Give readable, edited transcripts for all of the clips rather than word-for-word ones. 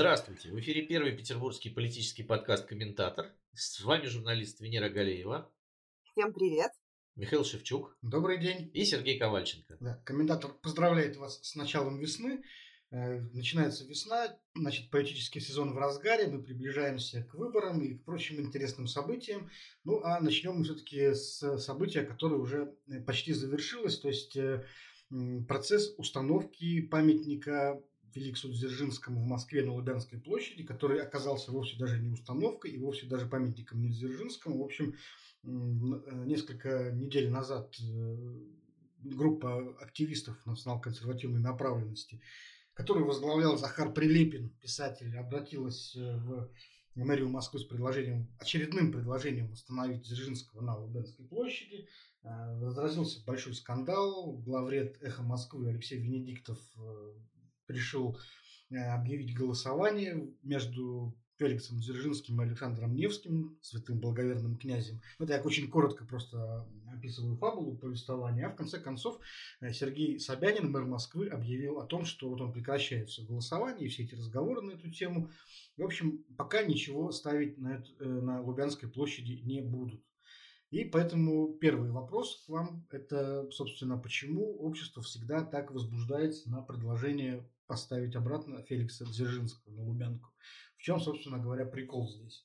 Здравствуйте! В эфире первый петербургский политический подкаст «Комментатор». С вами журналист Венера Галеева. Всем привет! Михаил Шевчук. Добрый день! И Сергей Ковальченко. Да, «Комментатор» поздравляет вас с началом весны. Начинается весна, значит, политический сезон в разгаре, мы приближаемся к выборам и к прочим интересным событиям. Ну, а начнем мы все-таки с события, которое уже почти завершилось, то есть процесс установки памятника Феликсу Дзержинскому в Москве на Лубянской площади, который оказался вовсе даже не установкой и вовсе даже памятником не Дзержинскому. В общем, несколько недель назад группа активистов национал-консервативной направленности, которую возглавлял Захар Прилипин, писатель, обратилась в мэрию Москвы с очередным предложением установить Дзержинского на Лубянской площади. Разразился большой скандал. Главред «Эхо Москвы» Алексей Венедиктов решил объявить голосование между Феликсом Дзержинским и Александром Невским, святым благоверным князем. Это я очень коротко просто описываю фабулу повествования. А в конце концов Сергей Собянин, мэр Москвы, объявил о том, что вот он прекращает все голосование и все эти разговоры на эту тему. В общем, пока ничего ставить на Лубянской площади не будут. И поэтому первый вопрос к вам – это, собственно, почему общество всегда так возбуждается на предложение поставить обратно Феликса Дзержинского на Лубянку. В чем, собственно говоря, прикол здесь?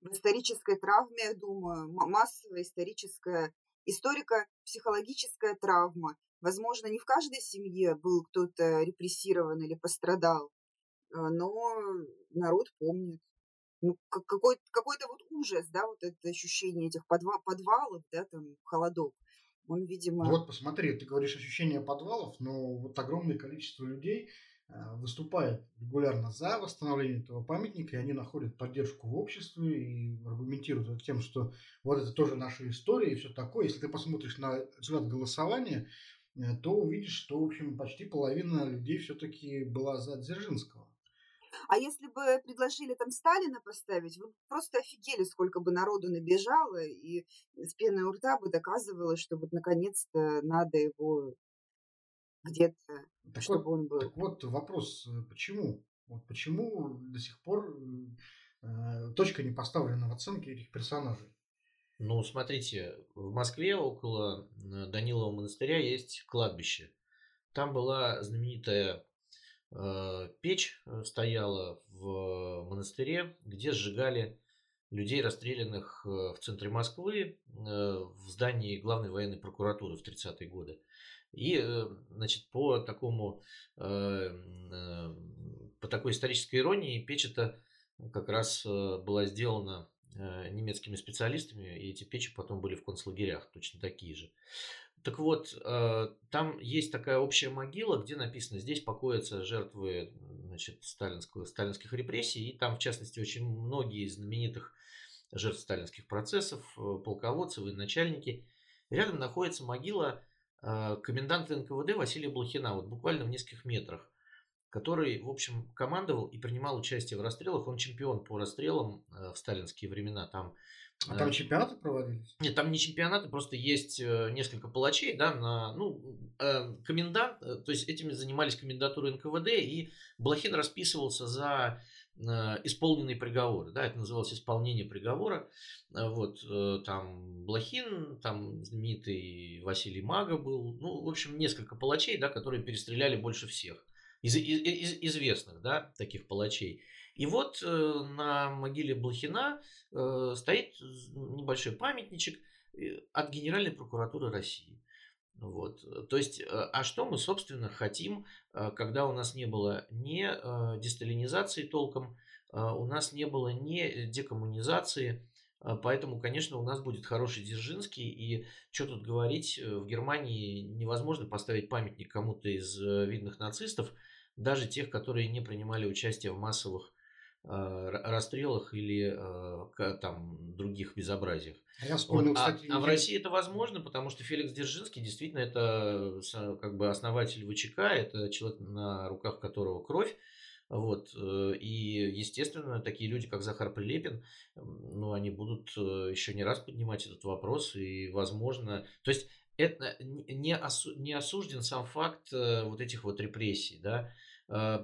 В исторической травме, я думаю, массовая историческая, историко-психологическая травма. Возможно, не в каждой семье был кто-то репрессирован или пострадал, но народ помнит. Ну, какой-то вот ужас, да, вот это ощущение этих подвалов, да, там, холодок. Он, видимо... Вот, посмотри, ты говоришь ощущение подвалов, но вот огромное количество людей выступает регулярно за восстановление этого памятника, и они находят поддержку в обществе и аргументируют тем, что вот это тоже наша история и все такое. Если ты посмотришь на результат голосования, то увидишь, что, в общем, почти половина людей все-таки была за Дзержинского. А если бы предложили там Сталина поставить, вы просто офигели, сколько бы народу набежало, и с пеной у рта бы доказывалось, что вот наконец-то надо его где-то, так чтобы вот, он был. Так вот вопрос, почему? Вот почему до сих пор точка не поставлена в оценке этих персонажей? Ну, смотрите, в Москве около Данилова монастыря есть кладбище. Там была знаменитая... печь стояла в монастыре, где сжигали людей, расстрелянных в центре Москвы, в здании главной военной прокуратуры в 30-е годы. И, значит, по такой исторической иронии печь эта как раз была сделана немецкими специалистами, и эти печи потом были в концлагерях, точно такие же. Так вот, там есть такая общая могила, где написано, здесь покоятся жертвы, значит, сталинских репрессий, и там, в частности, очень многие из знаменитых жертв сталинских процессов, полководцы, военачальники. Рядом находится могила коменданта НКВД Василия Блохина, вот буквально в нескольких метрах, который, в общем, командовал и принимал участие в расстрелах. Он чемпион по расстрелам в сталинские времена, там... А там чемпионаты проводились? Нет, там не чемпионаты, просто есть несколько палачей, да, комендант, то есть этими занимались комендатуры НКВД, и Блохин расписывался за исполненные приговоры, да, это называлось исполнение приговора, вот, там Блохин, там знаменитый Василий Мага был, ну, в общем, несколько палачей, да, которые перестреляли больше всех, из известных, да, таких палачей. И вот на могиле Блохина стоит небольшой памятничек от Генеральной прокуратуры России. Вот. То есть, а что мы, собственно, хотим, когда у нас не было ни десталинизации толком, у нас не было ни декоммунизации, поэтому, конечно, у нас будет хороший Дзержинский, и что тут говорить, в Германии невозможно поставить памятник кому-то из видных нацистов, даже тех, которые не принимали участие в массовых расстрелах или там других безобразиях. Я вспомнил, кстати, в России это возможно, потому что Феликс Дзержинский действительно это как бы основатель ВЧК, это человек, на руках которого кровь. Вот. И, естественно, такие люди, как Захар Прилепин, ну, они будут еще не раз поднимать этот вопрос, и, возможно... То есть это не осужден сам факт вот этих вот репрессий, да,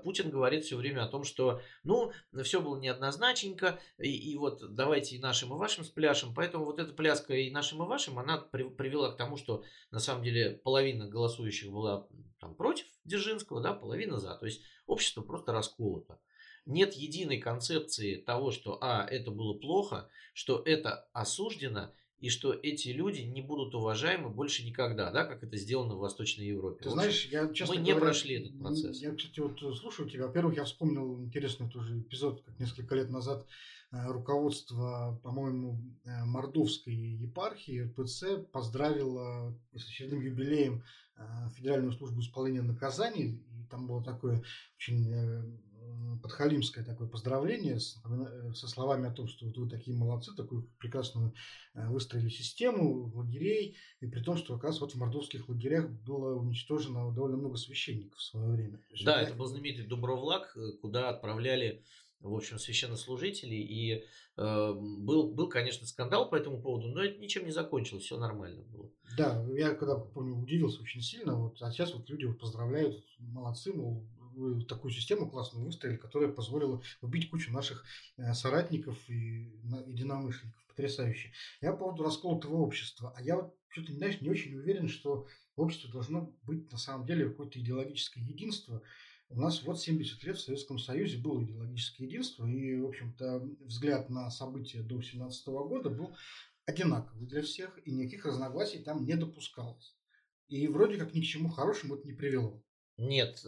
Путин говорит все время о том, что ну, все было неоднозначненько, и вот давайте и нашим, и вашим спляшем. Поэтому вот эта пляска и нашим, и вашим, она привела к тому, что на самом деле половина голосующих была там, против Дзержинского, да, половина за. То есть общество просто расколото. Нет единой концепции того, что это было плохо, что это осуждено, и что эти люди не будут уважаемы больше никогда, да, как это сделано в Восточной Европе. Ты знаешь, я, честно говоря, не прошли этот процесс. Я, кстати, вот слушаю тебя. Во-первых, я вспомнил интересный тоже эпизод, как несколько лет назад руководство, по-моему, Мордовской епархии РПЦ поздравило с очередным юбилеем Федеральную службу исполнения наказаний. И там было такое очень подхалимское такое поздравление со словами о том, что вот вы такие молодцы, такую прекрасную выстроили систему лагерей, и при том, что как раз вот в мордовских лагерях было уничтожено довольно много священников в свое время. Да, это был знаменитый Дубровлаг, куда отправляли, в общем, священнослужителей, и был, конечно, скандал по этому поводу, но это ничем не закончилось, все нормально было. Да, я когда, помню, удивился очень сильно, вот, а сейчас вот люди поздравляют, молодцы, мол, такую систему классную выстроили, которая позволила убить кучу наших соратников и единомышленников. Потрясающе. Я по поводу расколотого общества. А я вот что-то, знаешь, не очень уверен, что общество должно быть на самом деле какое-то идеологическое единство. У нас вот 70 лет в Советском Союзе было идеологическое единство, и, в общем-то, взгляд на события до 1917 года был одинаковый для всех, и никаких разногласий там не допускалось. И вроде как ни к чему хорошему это не привело. Нет,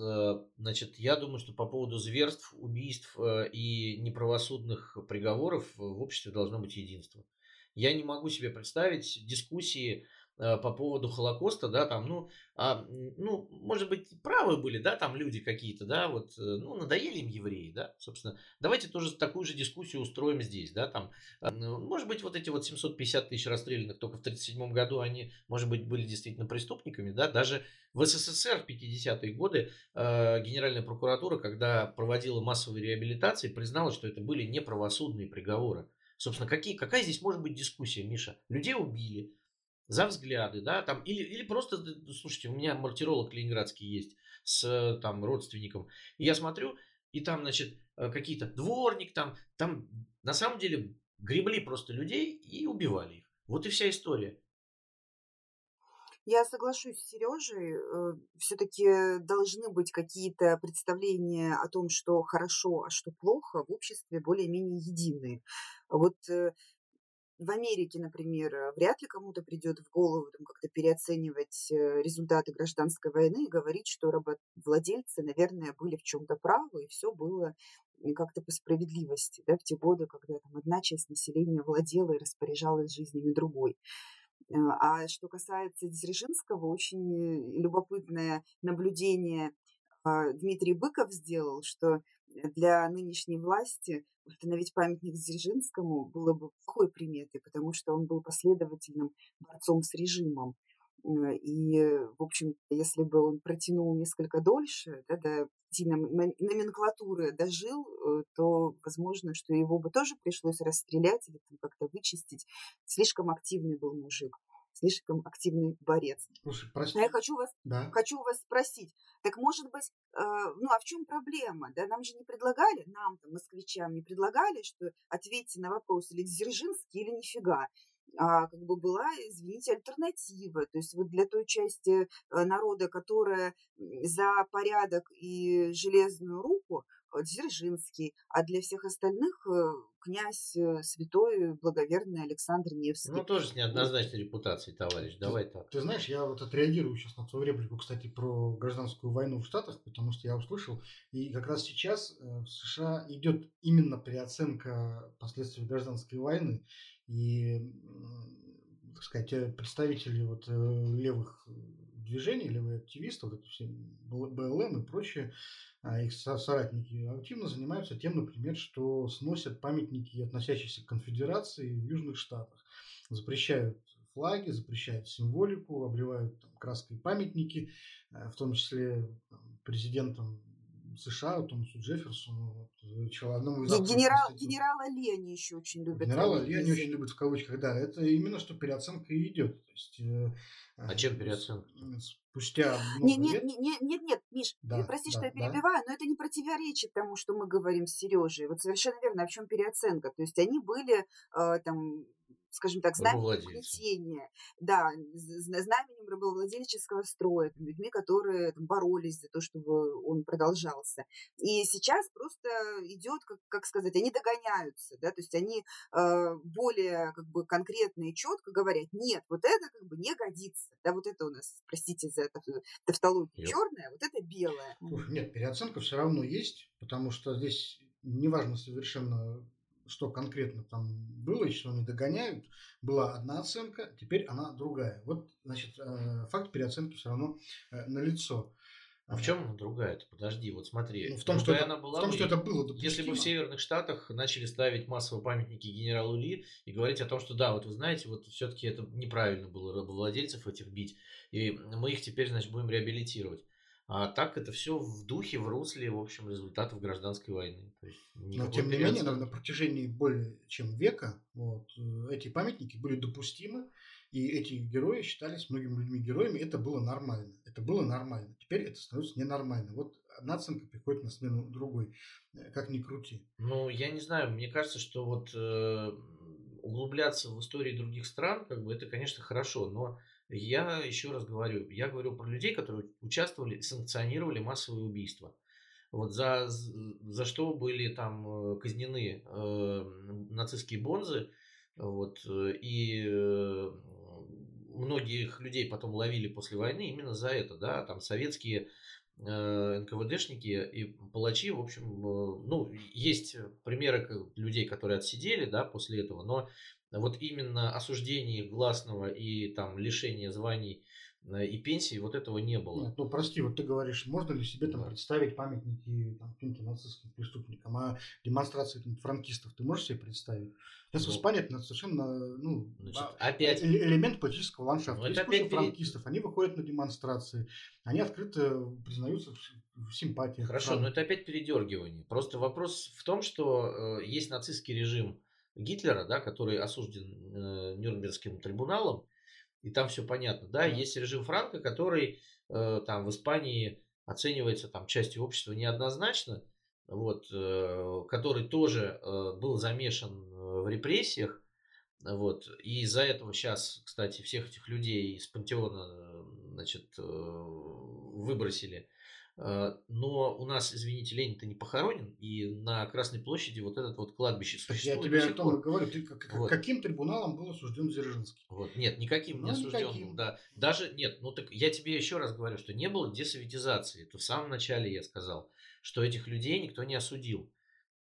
значит, я думаю, что по поводу зверств, убийств и неправосудных приговоров в обществе должно быть единство. Я не могу себе представить дискуссии по поводу Холокоста, да, там, ну, может быть, правы были, да, там люди какие-то, да, вот, ну, надоели им евреи, да, собственно. Давайте тоже такую же дискуссию устроим здесь, да, там. Может быть, вот эти вот 750 тысяч расстрелянных только в 1937 году, они, может быть, были действительно преступниками, да, даже в СССР в 50-е годы Генеральная прокуратура, когда проводила массовые реабилитации, признала, что это были неправосудные приговоры. Собственно, какая здесь может быть дискуссия, Миша? Людей убили за взгляды, да, там, или просто, слушайте, у меня мартиролог ленинградский есть с там родственником, и я смотрю, и там, значит, какие-то дворник, там на самом деле гребли просто людей и убивали их. Вот и вся история. Я соглашусь с Сережей, все-таки должны быть какие-то представления о том, что хорошо, а что плохо, в обществе более-менее единые. Вот в Америке, например, вряд ли кому-то придет в голову там, как-то переоценивать результаты гражданской войны и говорить, что рабовладельцы, наверное, были в чем-то правы, и все было как-то по справедливости, да, в те годы, когда там одна часть населения владела и распоряжалась жизнями другой. А что касается Дзержинского, очень любопытное наблюдение Дмитрий Быков сделал, что для нынешней власти установить памятник Дзержинскому было бы плохой приметой, потому что он был последовательным борцом с режимом. И, в общем, если бы он протянул несколько дольше, да, до номенклатуры дожил, то, возможно, что его бы тоже пришлось расстрелять или как-то вычистить. Слишком активный был мужик, слишком активный борец. Слушай, прости. Я хочу вас спросить, так может быть, ну а в чем проблема? Да? Нам же не предлагали, нам, там, москвичам, не предлагали, что ответьте на вопрос, или Дзержинский, или нифига. А как бы была, извините, альтернатива. То есть вот для той части народа, которая за порядок и железную руку, Дзержинский, а для всех остальных князь святой благоверный Александр Невский. Ну, тоже с неоднозначной репутацией, товарищ. Давай так. Ты знаешь, я вот отреагирую сейчас на твою реплику, кстати, про гражданскую войну в Штатах, потому что я услышал, и как раз сейчас в США идет именно переоценка последствий гражданской войны, и, так сказать, представители вот левых движений, левые активисты, вот эти все БЛМ и прочие, их соратники активно занимаются тем, например, что сносят памятники, относящиеся к конфедерации в Южных Штатах. Запрещают флаги, запрещают символику, обливают там краской памятники, в том числе там, президентом США, Томасу Джефферсону, одному из... Генерала Лени еще очень любят. Генерала Лени очень любят в кавычках, да. Это именно что переоценка и идет. То есть, а чем переоценка? Спустя много лет... Нет, Миш, прости, что я перебиваю, но это не противоречит тому, что мы говорим с Сережей. Вот совершенно верно, в чем переоценка. То есть они были там... скажем так, знаменем плетения, да, знаменем рабовладельческого строя, людьми, которые там боролись за то, чтобы он продолжался. И сейчас просто идет, как сказать, они догоняются, да, то есть они более как бы конкретно и четко говорят: нет, вот это как бы не годится, да, вот это у нас, простите за это, тавтология черная, вот это белое. Нет, переоценка все равно есть, потому что здесь неважно совершенно, что конкретно там было и что они догоняют. Была одна оценка, теперь она другая. Вот, значит, факт переоценки все равно налицо. А в чем она другая-то? Подожди, вот смотри. Ну, в том, что это, она была в том, что это было допустимо. Если бы в Северных Штатах начали ставить массово памятники генералу Ли и говорить о том, что да, вот вы знаете, вот все-таки это неправильно было рабовладельцев этих бить, и мы их теперь, значит, будем реабилитировать. А так это все в духе, в русле, в общем, результатов гражданской войны. То есть, но тем не менее, на протяжении более чем века вот, эти памятники были допустимы, и эти герои считались многими людьми героями, это было нормально. Это было нормально. Теперь это становится ненормально. Вот одна оценка приходит на смену другой, как ни крути. Ну, я не знаю, мне кажется, что вот углубляться в истории других стран, как бы это, конечно, хорошо, но... Я еще раз говорю, я говорю про людей, которые участвовали и санкционировали массовые убийства. Вот за что были там казнены нацистские бонзы, вот, и многих людей потом ловили после войны именно за это, да, там советские НКВДшники и палачи, в общем, ну, есть примеры людей, которые отсидели, да, после этого, но вот именно осуждение гласного и там лишение званий и пенсии, вот этого не было. Нет, ну прости, вот ты говоришь, можно ли себе там представить памятники там, каким-то нацистским преступникам, а демонстрации там, франкистов ты можешь себе представить? Сейчас в Испании это совершенно элемент политического ландшафта. Есть куча франкистов, они выходят на демонстрации, они открыто признаются в симпатии. Хорошо, но это опять передергивание. Просто вопрос в том, что есть нацистский режим Гитлера, да, который осужден Нюрнбергским трибуналом, и там все понятно, да, есть режим Франко, который там в Испании оценивается там частью общества неоднозначно, вот, который тоже был замешан в репрессиях, вот, и из-за этого сейчас, кстати, всех этих людей из пантеона, значит, выбросили. Но у нас, извините, Ленин-то не похоронен, и на Красной площади вот этот вот кладбище существует. Я тебе о том и говорю, ты каким трибуналом был осужден Дзержинский? Вот. Нет, никаким не осужден. Да. Даже нет, ну так я тебе еще раз говорю, что не было десоветизации. Это в самом начале я сказал, что этих людей никто не осудил.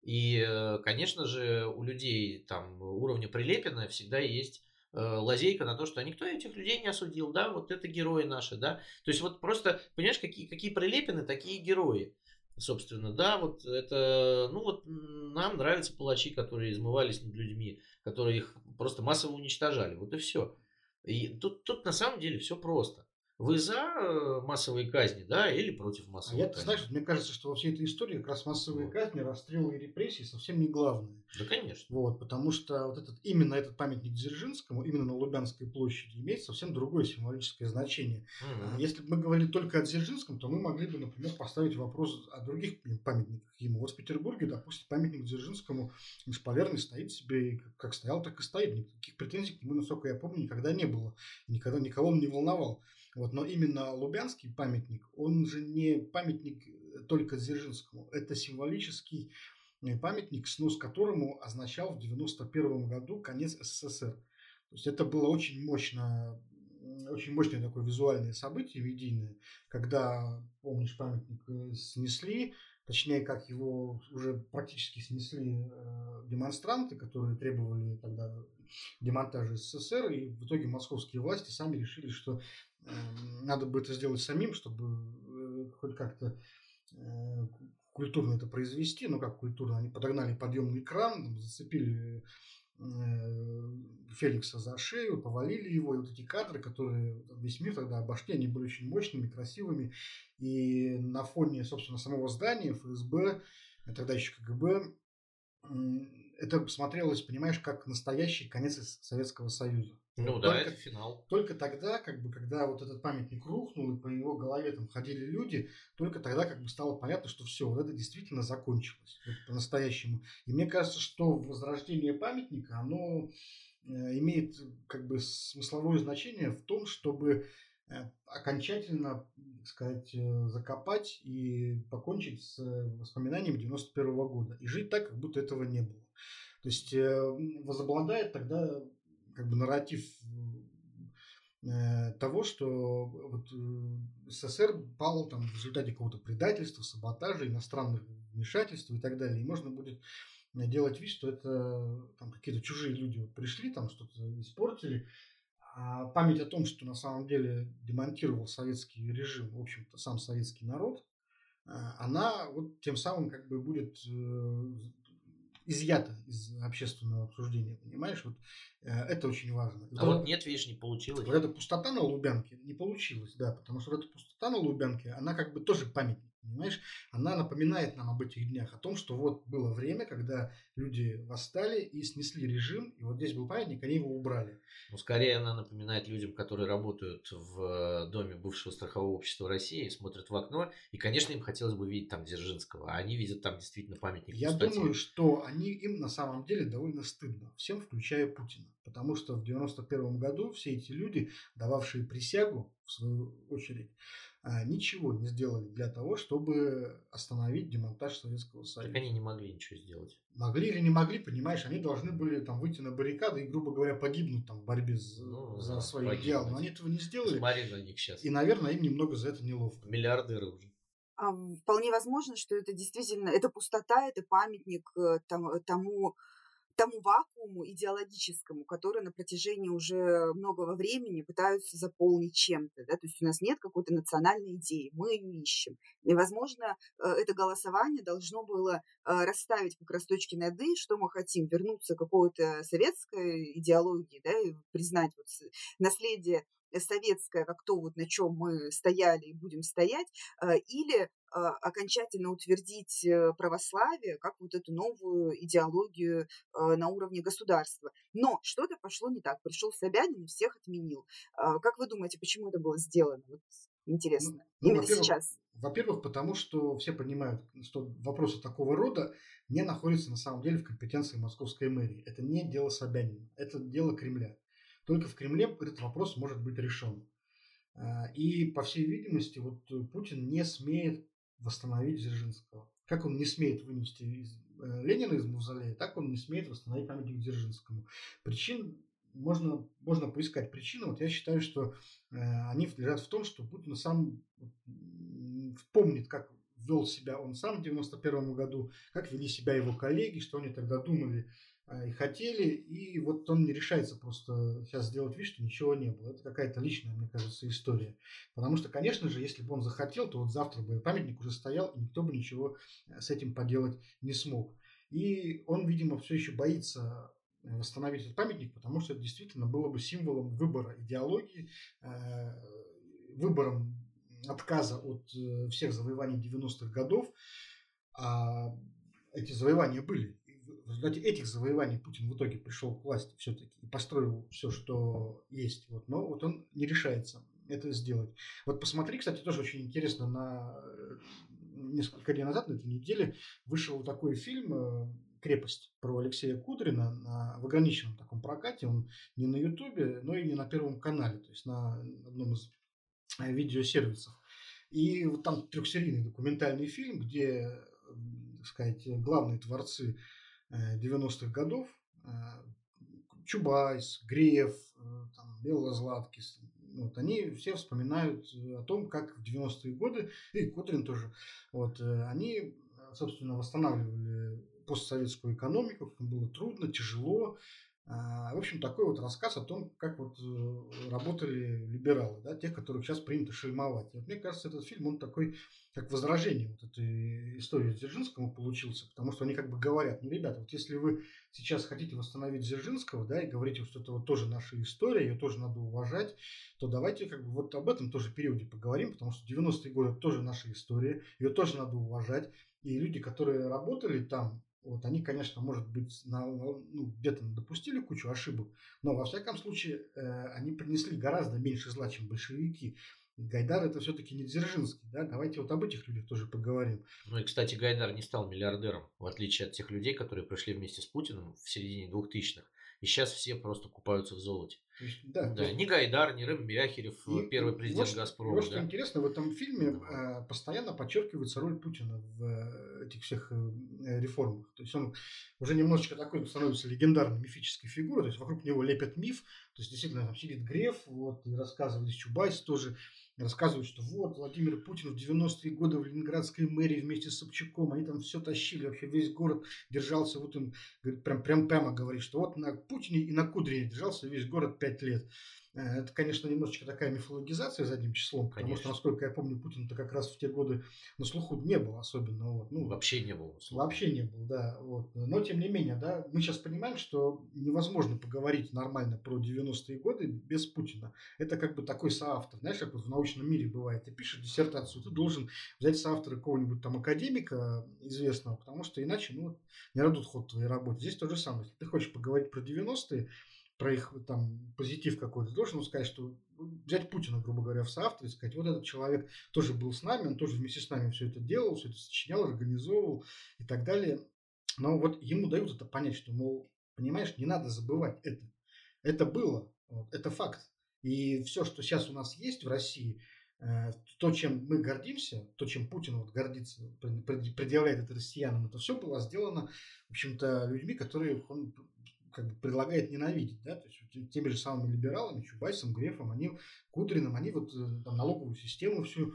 И, конечно же, у людей там уровня Прилепина всегда есть лазейка на то, что никто этих людей не осудил, да, вот это герои наши, да, то есть вот просто, понимаешь, какие Прилепины, такие герои, собственно, да, вот это, ну вот нам нравятся палачи, которые измывались над людьми, которые их просто массово уничтожали, вот и все. И тут на самом деле все просто. Вы за массовые казни, да, или против массовой казни? Знаешь, мне кажется, что во всей этой истории как раз массовые казни, расстрелы и репрессии совсем не главные. Да, конечно. Вот, потому что вот именно этот памятник Дзержинскому, именно на Лубянской площади, имеет совсем другое символическое значение. Если бы мы говорили только о Дзержинском, то мы могли бы, например, поставить вопрос о других памятниках ему. Вот в Петербурге, допустим, памятник Дзержинскому шпалерный стоит себе, и как стоял, так и стоит. Никаких претензий к нему, насколько я помню, никогда не было. Никогда никого он не волновал. Вот, но именно Лубянский памятник, он же не памятник только Дзержинскому. Это символический памятник, снос которому означал в 1991 году конец СССР. То есть это было очень мощное такое визуальное событие медийное, когда, помнишь, памятник снесли, точнее, как его уже практически снесли демонстранты, которые требовали тогда демонтажа СССР, и в итоге московские власти сами решили, что надо бы это сделать самим, чтобы хоть как-то культурно это произвести. Ну, как культурно, они подогнали подъемный кран, зацепили Феликса за шею, повалили его, и вот эти кадры, которые весь мир тогда обошли, они были очень мощными, красивыми, и на фоне, собственно, самого здания ФСБ, тогда еще КГБ, это смотрелось, понимаешь, как настоящий конец Советского Союза. Ну да, это финал. Только тогда, как бы, когда вот этот памятник рухнул, и по его голове там ходили люди, только тогда как бы стало понятно, что все, вот это действительно закончилось вот, по-настоящему. И мне кажется, что возрождение памятника, оно имеет как бы смысловое значение в том, чтобы окончательно, так сказать, закопать и покончить с воспоминаниями 91-го года. И жить так, как будто этого не было. То есть возобладает тогда как бы нарратив того, что вот СССР пал там в результате какого-то предательства, саботажа, иностранных вмешательств и так далее. И можно будет делать вид, что это там какие-то чужие люди вот пришли, там что-то испортили. А память о том, что на самом деле демонтировал советский режим, в общем-то, сам советский народ, она вот тем самым как бы будет изъято из общественного обсуждения, понимаешь? Вот это очень важно. А вот нет, видишь, не получилось. Вот эта пустота на Лубянке не получилась, да, потому что вот эта пустота на Лубянке, она как бы тоже памятник, понимаешь? Она напоминает нам об этих днях, о том, что вот было время, когда люди восстали и снесли режим, и вот здесь был памятник, они его убрали. Ну, скорее она напоминает людям, которые работают в доме бывшего страхового общества России, смотрят в окно, и, конечно, им хотелось бы видеть там Дзержинского, а они видят там действительно памятник. Я думаю, что им на самом деле довольно стыдно, всем, включая Путина, потому что в 91 году все эти люди, дававшие присягу, в свою очередь, ничего не сделали для того, чтобы остановить демонтаж Советского Союза. Так они не могли ничего сделать. Могли или не могли, понимаешь, они должны были там выйти на баррикады и, грубо говоря, погибнуть там в борьбе за свои идеалы. Но они этого не сделали. Смотри на них сейчас. И, наверное, им немного за это неловко. Миллиардеры уже. Вполне возможно, что это действительно, это пустота, это памятник тому вакууму идеологическому, который на протяжении уже многого времени пытаются заполнить чем-то. Да? То есть у нас нет какой-то национальной идеи, мы ее ищем. И, возможно, это голосование должно было расставить как раз точки над «и», что мы хотим, вернуться к какой-то советской идеологии, да, и признать вот наследие советское, как то, вот на чем мы стояли и будем стоять, или окончательно утвердить православие как вот эту новую идеологию на уровне государства. Но что-то пошло не так. Пришел Собянин и всех отменил. Как вы думаете, почему это было сделано? Вот интересно. Именно сейчас. Во-первых, потому что все понимают, что вопросы такого рода не находятся на самом деле в компетенции московской мэрии. Это не дело Собянина, это дело Кремля. Только в Кремле этот вопрос может быть решен. И, по всей видимости, вот Путин не смеет восстановить Дзержинского. Как он не смеет вынести Ленина из мавзолея, так он не смеет восстановить памятник Дзержинскому. Причин можно поискать. Причины, вот я считаю, что они лежат в том, что Путин сам помнит, как вел себя он сам в 91 году, как вели себя его коллеги, что они тогда думали и хотели, и вот он не решается просто сейчас сделать вид, что ничего не было. Это какая-то личная, мне кажется, история. Потому что, конечно же, если бы он захотел, то вот завтра бы памятник уже стоял, и никто бы ничего с этим поделать не смог. И он, видимо, все еще боится восстановить этот памятник, потому что это действительно было бы символом выбора идеологии, выбором отказа от всех завоеваний 90-х годов. А эти завоевания были. В результате этих завоеваний Путин в итоге пришел к власти все-таки и построил все, что есть. Вот. Но вот он не решается это сделать. Вот посмотри, кстати, тоже очень интересно, на несколько дней назад, на этой неделе, вышел такой фильм «Крепость» про Алексея Кудрина в ограниченном таком прокате. Он не на Ютубе, но и не на Первом канале, то есть на одном из видеосервисов. И вот там трехсерийный документальный фильм, где, так сказать, главные творцы 90-х годов, Чубайс, Греф, Белозлаткис, вот, они все вспоминают о том, как в 90-е годы, и Кудрин тоже, вот, они, собственно, восстанавливали постсоветскую экономику, как им было трудно, тяжело, В общем, такой вот рассказ о том, как вот работали либералы, да, тех, которых сейчас принято шельмовать. И вот мне кажется, этот фильм, он такой, как возражение вот этой истории Дзержинскому получился, потому что они как бы говорят, ну, ребята, вот если вы сейчас хотите восстановить Дзержинского, да, и говорите, что это вот тоже наша история, ее тоже надо уважать, то давайте как бы вот об этом тоже периоде поговорим, потому что 90-е годы тоже наша история, ее тоже надо уважать, и люди, которые работали там, вот они, конечно, может быть, где-то допустили кучу ошибок, но, во всяком случае, они принесли гораздо меньше зла, чем большевики. И Гайдар это все-таки не Дзержинский. Да? Давайте вот об этих людях тоже поговорим. Ну и, кстати, Гайдар не стал миллиардером, в отличие от тех людей, которые пришли вместе с Путиным в середине 2000-х. И сейчас все просто купаются в золоте. Да, да, ни Гайдар, ни Рым Мяхерев, первый президент Газпрома. Вот что интересно, в этом фильме постоянно подчеркивается роль Путина в этих всех реформах. То есть он уже немножечко такой становится легендарной мифической фигурой. То есть вокруг него лепят миф. То есть действительно там сидит Греф, вот, и рассказывает, Чубайс тоже рассказывает, что вот Владимир Путин в 90-е годы в ленинградской мэрии вместе с Собчаком, они там все тащили, вообще весь город держался, вот им прямо говорит, что вот на Путине и на Кудрине держался весь город 5 лет. Это, конечно, немножечко такая мифологизация задним числом, потому что, насколько я помню, Путин-то как раз в те годы на слуху не был особенно. Вот, ну, вообще не был. Вообще не был, да. Вот. Но, тем не менее, да, мы сейчас понимаем, что невозможно поговорить нормально про 90-е годы без Путина. Это как бы такой соавтор. Знаешь, как вот в научном мире бывает. Ты пишешь диссертацию, ты должен взять соавтора какого-нибудь там академика известного, потому что иначе ну, не дадут ход твоей работе. Здесь то же самое. Если ты хочешь поговорить про 90-е, про их там позитив какой-то, должен сказать, что взять Путина, грубо говоря, в соавторе, сказать, вот этот человек тоже был с нами, он тоже вместе с нами все это делал, все это сочинял, организовывал и так далее. Но вот ему дают это понять, что, мол, понимаешь, не надо забывать это. Это было, вот, это факт. И все, что сейчас у нас есть в России, то, чем мы гордимся, то, чем Путин вот гордится, предъявляет это россиянам, это все было сделано, в общем-то, людьми, которые он как бы предлагает ненавидеть, да, то есть теми же самыми либералами, Чубайсом, Грефом, они, Кудриным, они вот там налоговую систему всю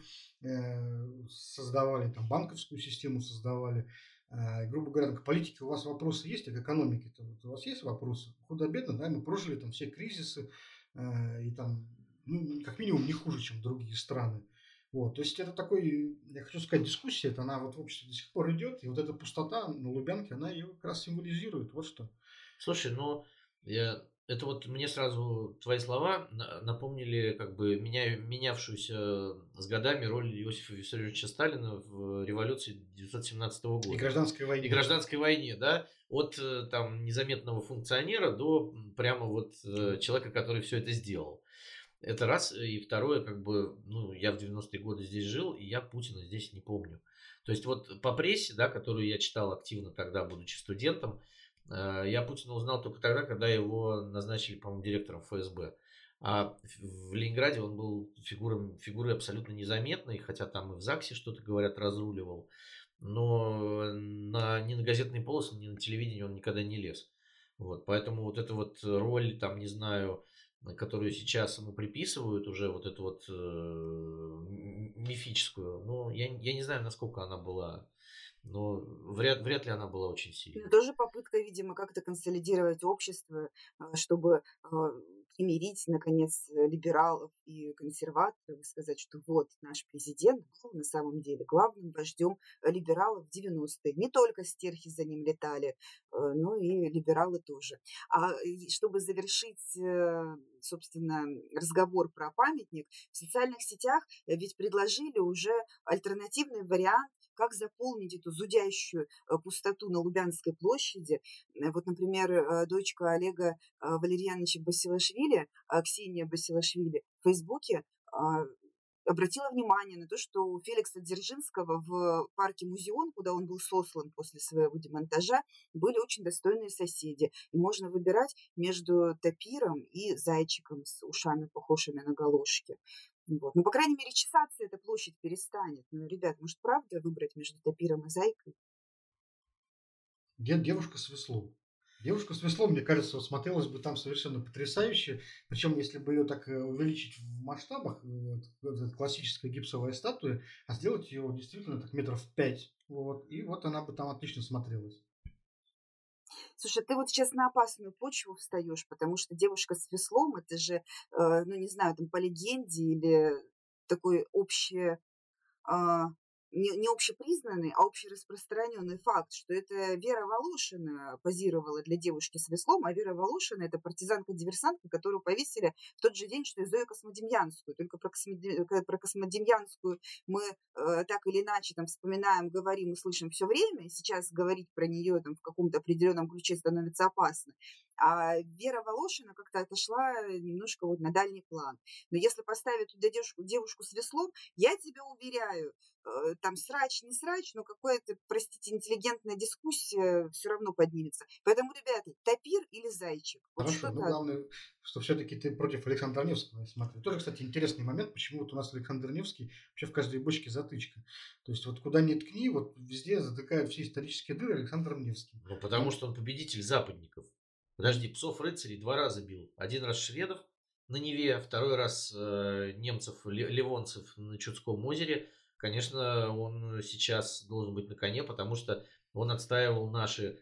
создавали, там банковскую систему создавали. Грубо говоря, к политике у вас вопросы есть, а к экономике-то вот у вас есть вопросы? Худо-бедно, да, мы прожили там все кризисы и там, ну, как минимум, не хуже, чем другие страны. Вот, то есть это такой, я хочу сказать, дискуссия, это она вот в обществе до сих пор идет, и вот эта пустота на Лубянке, она ее как раз символизирует, вот что. Слушай, ну, это вот мне сразу твои слова напомнили как бы менявшуюся с годами роль Иосифа Виссарионовича Сталина в революции 1917 года. И гражданской войне. И гражданской войне, да. От там незаметного функционера до прямо вот человека, который все это сделал. Это раз. И второе, как бы, ну, я в 90-е годы здесь жил, и я Путина здесь не помню. То есть вот по прессе, да, которую я читал активно тогда, будучи студентом, я Путина узнал только тогда, когда его назначили, по-моему, директором ФСБ. А в Ленинграде он был фигурой абсолютно незаметной, хотя там и в ЗАГСе что-то, говорят, разруливал. Но ни на газетные полосы, ни на телевидение он никогда не лез. Вот, поэтому вот эта вот роль, там, не знаю, которую сейчас ему приписывают уже, вот эту вот мифическую, ну, я не знаю, насколько она была. Но вряд ли она была очень сильной. Тоже попытка, видимо, как-то консолидировать общество, чтобы примирить, наконец, либералов и консерваторов, сказать, что вот наш президент был на самом деле главным вождем либералов в 90-е. Не только стерхи за ним летали, но и либералы тоже. А чтобы завершить, собственно, разговор про памятник, в социальных сетях ведь предложили уже альтернативный вариант, как заполнить эту зудящую пустоту на Лубянской площади. Вот, например, дочка Олега Валерьяновича Басилашвили, Ксения Басилашвили, в Фейсбуке обратила внимание на то, что у Феликса Дзержинского в парке Музеон, куда он был сослан после своего демонтажа, были очень достойные соседи. И можно выбирать между тапиром и зайчиком с ушами, похожими на галошки. Вот. Ну, по крайней мере, чесаться эта площадь перестанет. Ну, ребят, может, правда выбрать между тапиром и зайкой? Девушка с веслом. Девушка с веслом, мне кажется, смотрелась бы там совершенно потрясающе. Причем, если бы ее так увеличить в масштабах, классическая гипсовая статуя, а сделать ее действительно так метров 5. Вот, и вот она бы там отлично смотрелась. Слушай, ты вот сейчас на опасную почву встаешь, потому что девушка с веслом, это же, ну, не знаю, там по легенде или такой общий, не общепризнанный, а общераспространенный факт, что это Вера Волошина позировала для девушки с веслом, а Вера Волошина – это партизанка-диверсантка, которую повесили в тот же день, что и Зою Космодемьянскую. Только про Космодемьянскую мы так или иначе там вспоминаем, говорим и слышим все время. Сейчас говорить про нее там в каком-то определенном ключе становится опасно. А Вера Волошина как-то отошла немножко вот на дальний план. Но если поставить туда девушку с веслом, я тебя уверяю, там срач, не срач, но какая-то, простите, интеллигентная дискуссия все равно поднимется. Поэтому, ребята, тапир или зайчик? Вот хорошо, что-то... но главное, что все-таки ты против Александра Невского смотри. Тоже, кстати, интересный момент, почему вот у нас Александр Невский вообще в каждой бочке затычка. То есть вот куда ни ткни, вот везде затыкают все исторические дыры Александром Невским. Ну, потому что он победитель западников. Подожди, псов-рыцарей 2 раза бил. 1 раз шведов на Неве, 2 раз немцев, ливонцев на Чудском озере. Конечно, он сейчас должен быть на коне, потому что он отстаивал наши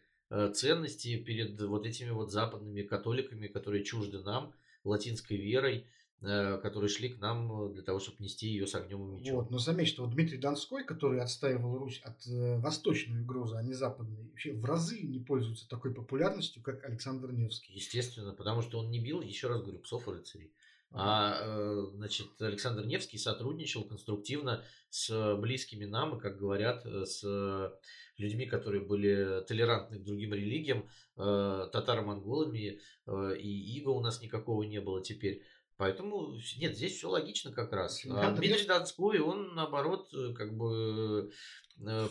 ценности перед вот этими вот западными католиками, которые чужды нам, латинской верой, которые шли к нам для того, чтобы нести ее с огнем и мечом. Вот, но заметь, что вот Дмитрий Донской, который отстаивал Русь от восточной угрозы, а не западной, вообще в разы не пользуется такой популярностью, как Александр Невский. Естественно, потому что он не бил, еще раз говорю, псов и рыцарей. А значит, Александр Невский сотрудничал конструктивно с близкими нам, и, как говорят, с людьми, которые были толерантны к другим религиям, татаро-монголами, и иго у нас никакого не было теперь. Поэтому, нет, здесь все логично как раз. А Дмитрий Донской, он, наоборот, как бы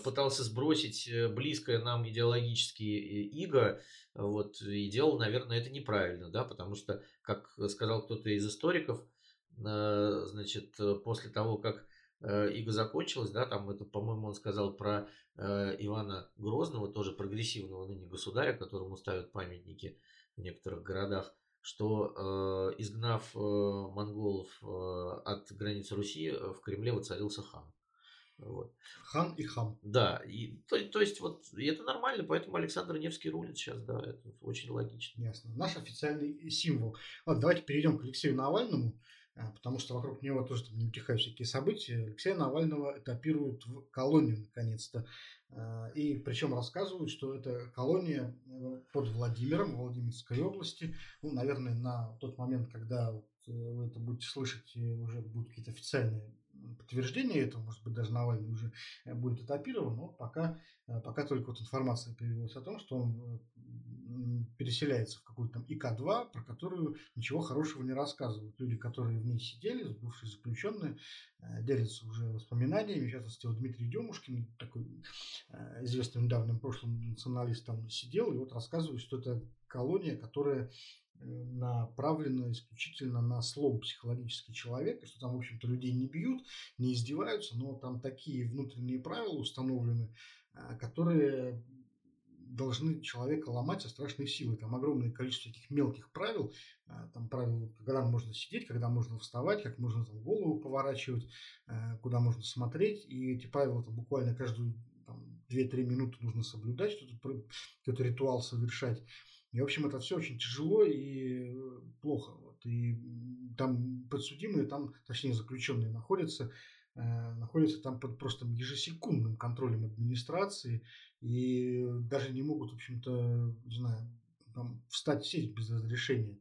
пытался сбросить близкое нам идеологически иго, вот, и делал, наверное, это неправильно, да, потому что, как сказал кто-то из историков, значит, после того, как иго закончилось, да, там это, по-моему, он сказал про Ивана Грозного, тоже прогрессивного ныне государя, которому ставят памятники в некоторых городах, что, изгнав монголов от границ Руси, в Кремле воцарился хан. Вот. Хан и хам. Да, и, то есть вот и это нормально, поэтому Александр Невский рулит сейчас, да, это очень логично. Ясно. Наш официальный символ. Ладно, давайте перейдем к Алексею Навальному, потому что вокруг него тоже там не утихают всякие события. Алексея Навального этапируют в колонию наконец-то. И причем рассказывают, что это колония под Владимиром, Владимирской области. Ну, наверное, на тот момент, когда вы это будете слышать, уже будут какие-то официальные подтверждения этого. Может быть, даже Навальный уже будет этапирован. Но пока только вот информация появилась о том, что он переселяется в какую-то там ИК-2, про которую ничего хорошего не рассказывают. Люди, которые в ней сидели, бывшие заключенные, делятся уже воспоминаниями. В частности, вот Дмитрий Демушкин, такой известный в недавнем прошлом националист, там сидел, и вот рассказывает, что это колония, которая направлена исключительно на слом психологический человека, что там, в общем-то, людей не бьют, не издеваются, но там такие внутренние правила установлены, которые должны человека ломать со страшной силой. Там огромное количество таких мелких правил. Там правила, когда можно сидеть, когда можно вставать, как можно там голову поворачивать, куда можно смотреть. И эти правила там буквально каждую 2-3 минуты нужно соблюдать, что-то, какой-то ритуал совершать. И, в общем, это все очень тяжело и плохо. Вот. И там подсудимые, там, точнее, заключенные находятся там под просто ежесекундным контролем администрации и даже не могут, в общем-то, не знаю, там, встать в сеть без разрешения.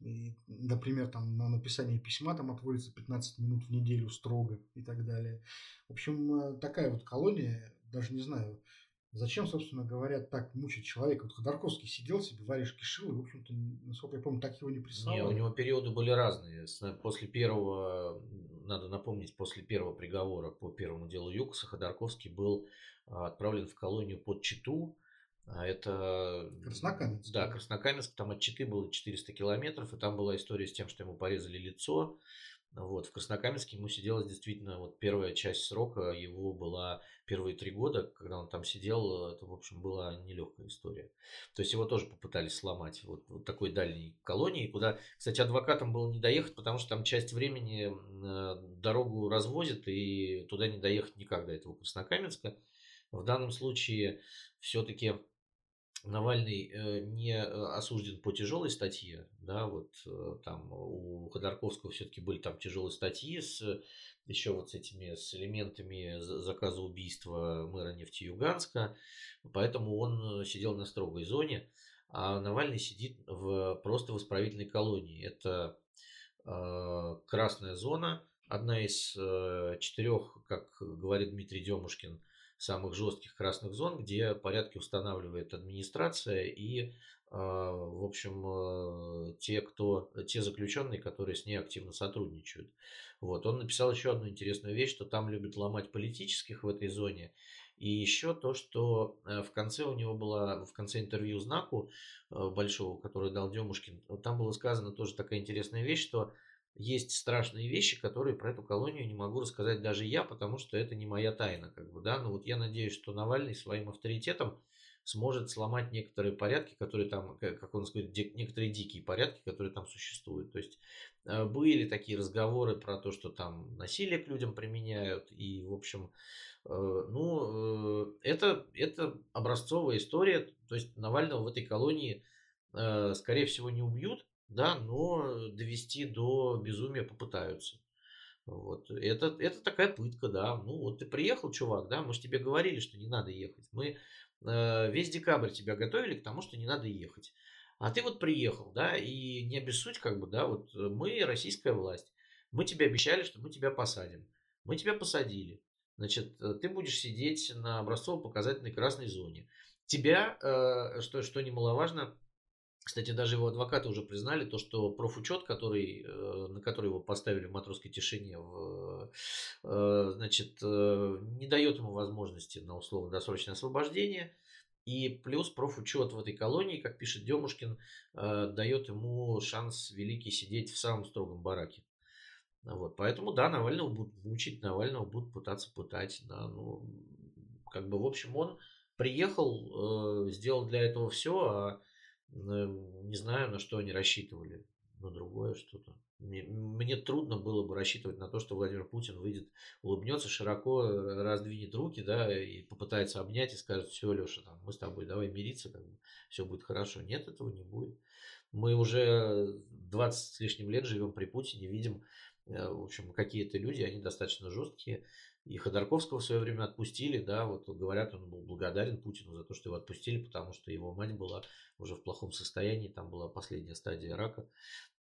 И, например, там на написание письма там отводится 15 минут в неделю строго и так далее. В общем, такая вот колония, даже не знаю, зачем, собственно говоря, так мучить человека. Вот Ходорковский сидел себе, варежки шил, и, в общем-то, насколько я помню, так его не прессовали. Нет, у него периоды были разные. После первого, надо напомнить, после первого приговора по первому делу Юкоса Ходорковский был отправлен в колонию под Читу. А это... Краснокаменск. Да, Краснокаменск. Там от Читы было 400 километров. И там была история с тем, что ему порезали лицо. Вот. В Краснокаменске ему сиделось действительно... Вот первая часть срока его была... Первые 3 года, когда он там сидел, это, в общем, была нелегкая история. То есть его тоже попытались сломать. Вот такой дальней колонии, куда, кстати, адвокатам было не доехать, потому что там часть времени дорогу развозят, и туда не доехать никак до этого Краснокаменска. В данном случае все-таки... Навальный не осужден по тяжелой статье, да, вот там у Ходорковского все-таки были там тяжелые статьи с еще вот с этими с элементами заказа убийства мэра Нефтеюганска, поэтому он сидел на строгой зоне, а Навальный сидит в просто в исправительной колонии. Это красная зона, одна из 4, как говорит Дмитрий Демушкин, самых жестких красных зон, где порядки устанавливает администрация и, в общем, те заключенные, которые с ней активно сотрудничают. Вот. Он написал еще одну интересную вещь, что там любят ломать политических в этой зоне. И еще то, что в конце у него было, в конце интервью Знаку большого, который дал Демушкин, там было сказано тоже такая интересная вещь, что есть страшные вещи, которые про эту колонию не могу рассказать даже я, потому что это не моя тайна, как бы, да. Но вот я надеюсь, что Навальный своим авторитетом сможет сломать некоторые порядки, которые там, как он говорит, некоторые дикие порядки, которые там существуют. То есть были такие разговоры про то, что там насилие к людям применяют, и, в общем, ну, это образцовая история. То есть Навального в этой колонии, скорее всего, не убьют, да, но довести до безумия попытаются. Вот. Это такая пытка, да. Ну, вот ты приехал, чувак, да, мы же тебе говорили, что не надо ехать. Мы весь декабрь тебя готовили к тому, что не надо ехать. А ты вот приехал, да, и не обессудь, как бы, да, вот мы российская власть. Мы тебе обещали, что мы тебя посадим. Мы тебя посадили. Значит, ты будешь сидеть на образцово-показательной красной зоне. Тебя, что немаловажно, кстати, даже его адвокаты уже признали, то, что профучет, на который его поставили в матросской тишине, значит, не дает ему возможности на условно-досрочное освобождение. И плюс профучет в этой колонии, как пишет Демушкин, дает ему шанс великий сидеть в самом строгом бараке. Вот. Поэтому, да, Навального будут мучить, Навального будут пытаться пытать. Да, ну, как бы, в общем, он приехал, сделал для этого все, а не знаю, на что они рассчитывали, на другое что-то. Мне трудно было бы рассчитывать на то, что Владимир Путин выйдет, улыбнется широко, раздвинет руки, да, и попытается обнять и скажет: все, Леша, там, мы с тобой, давай мириться, как бы, все будет хорошо. Нет, этого не будет. Мы уже 20 с лишним лет живем при Путине, видим, в общем, какие-то люди, они достаточно жесткие. И Ходорковского в свое время отпустили, да, вот говорят, он был благодарен Путину за то, что его отпустили, потому что его мать была уже в плохом состоянии, там была последняя стадия рака,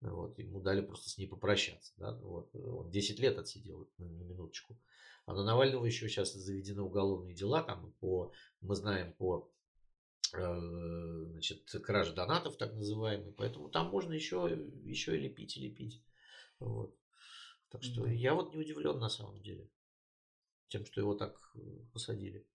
вот, ему дали просто с ней попрощаться, да, вот, он 10 лет отсидел, на минуточку. А на Навального еще сейчас заведены уголовные дела, там, мы знаем, по, значит, краже донатов, так называемый, поэтому там можно еще и лепить, вот. Так что я вот не удивлен на самом деле тем, что его так посадили.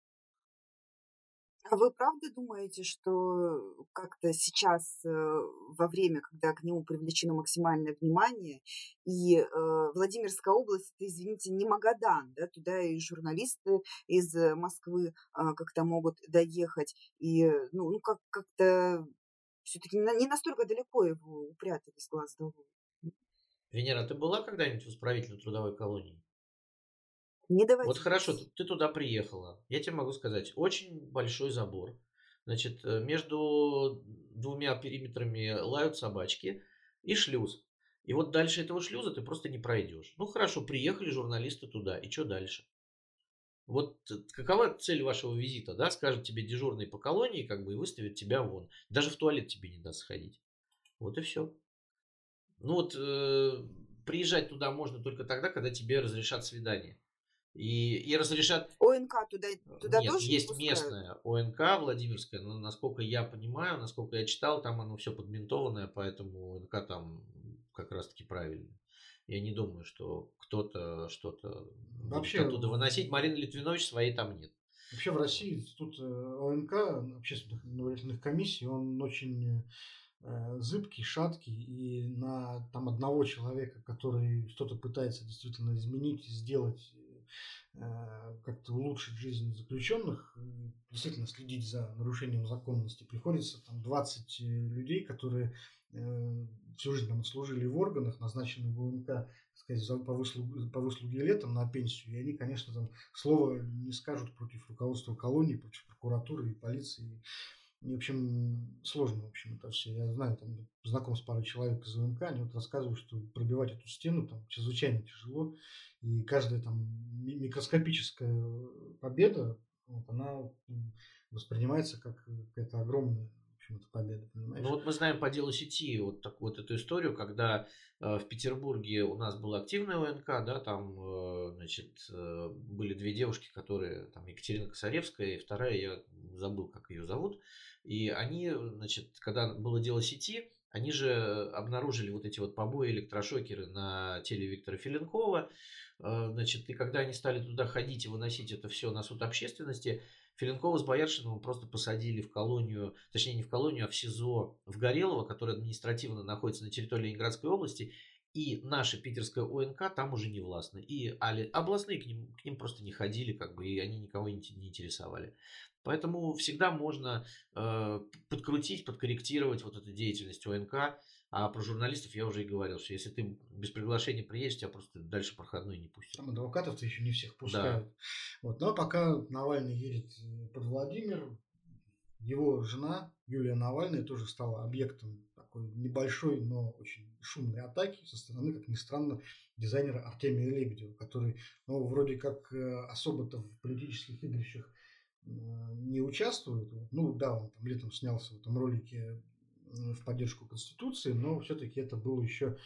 А вы правда думаете, что как-то сейчас, во время, когда к нему привлечено максимальное внимание, и Владимирская область, это, извините, не Магадан, да, туда и журналисты из Москвы как-то могут доехать, и ну как-то все-таки не настолько далеко его упрятали с глаз долой. Венера, ты была когда-нибудь в исправительной трудовой колонии? Не давайте. Вот хорошо, ты туда приехала. Я тебе могу сказать, очень большой забор. Значит, между двумя периметрами лают собачки и шлюз. И вот дальше этого шлюза ты просто не пройдешь. Ну хорошо, приехали журналисты туда. И что дальше? Вот какова цель вашего визита, да? Скажет тебе дежурный по колонии, как бы, и выставит тебя вон. Даже в туалет тебе не даст сходить. Вот и все. Ну вот приезжать туда можно только тогда, когда тебе разрешат свидание. И разрешат... ОНК туда нет, тоже есть местная ОНК Владимирская, но, насколько я понимаю, насколько я читал, там оно все подминтованное, поэтому ОНК там как раз-таки правильно. Я не думаю, что кто-то что-то вообще оттуда выносить. Марина Литвинович своей там нет. Вообще в России тут ОНК, общественных наблюдательных комиссий, он очень зыбкий, шаткий, и на там одного человека, который что-то пытается действительно изменить, сделать, как-то улучшить жизнь заключенных, действительно следить за нарушением законности, приходится там 20 людей, которые всю жизнь там служили в органах, назначены в ОНК, так сказать, по выслуге летом на пенсию, и они, конечно, там слова не скажут против руководства колонии, против прокуратуры и полиции, И, в общем, сложно, в общем, это все. Я знаю, там, знаком с парой человек из ОНК, они вот рассказывают, что пробивать эту стену там чрезвычайно тяжело. И каждая там микроскопическая победа, вот, она воспринимается как какая-то огромная, в общем, победа, понимаешь? Ну вот мы знаем по делу сети вот такую вот эту историю, когда в Петербурге у нас была активная ОНК, да, там, значит, были две девушки, которые, там, Екатерина Косаревская и вторая, я забыл, как ее зовут, и они, значит, когда было дело сети, они же обнаружили вот эти вот побои, электрошокеры на теле Виктора Филенкова, значит, и когда они стали туда ходить и выносить это все на суд общественности, Филенкова с Бояршиновым просто посадили в колонию, точнее не в колонию, а в СИЗО в Горелово, которое административно находится на территории Ленинградской области, и наша питерская ОНК там уже не властна. И областные к ним просто не ходили, как бы, и они никого не интересовали. Поэтому всегда можно подкрутить, подкорректировать вот эту деятельность ОНК. А про журналистов я уже и говорил, что если ты без приглашения приедешь, тебя просто дальше проходной не пустят. Там адвокатов-то еще не всех пускают. Да. Вот, но пока Навальный едет под Владимир, его жена Юлия Навальная тоже стала объектом такой небольшой, но очень шумной атаки со стороны, как ни странно, дизайнера Артемия Лебедева, который, ну, вроде как особо-то в политических игрищах не участвует. Ну да, он там летом снялся в этом ролике в поддержку Конституции, но все-таки это было еще...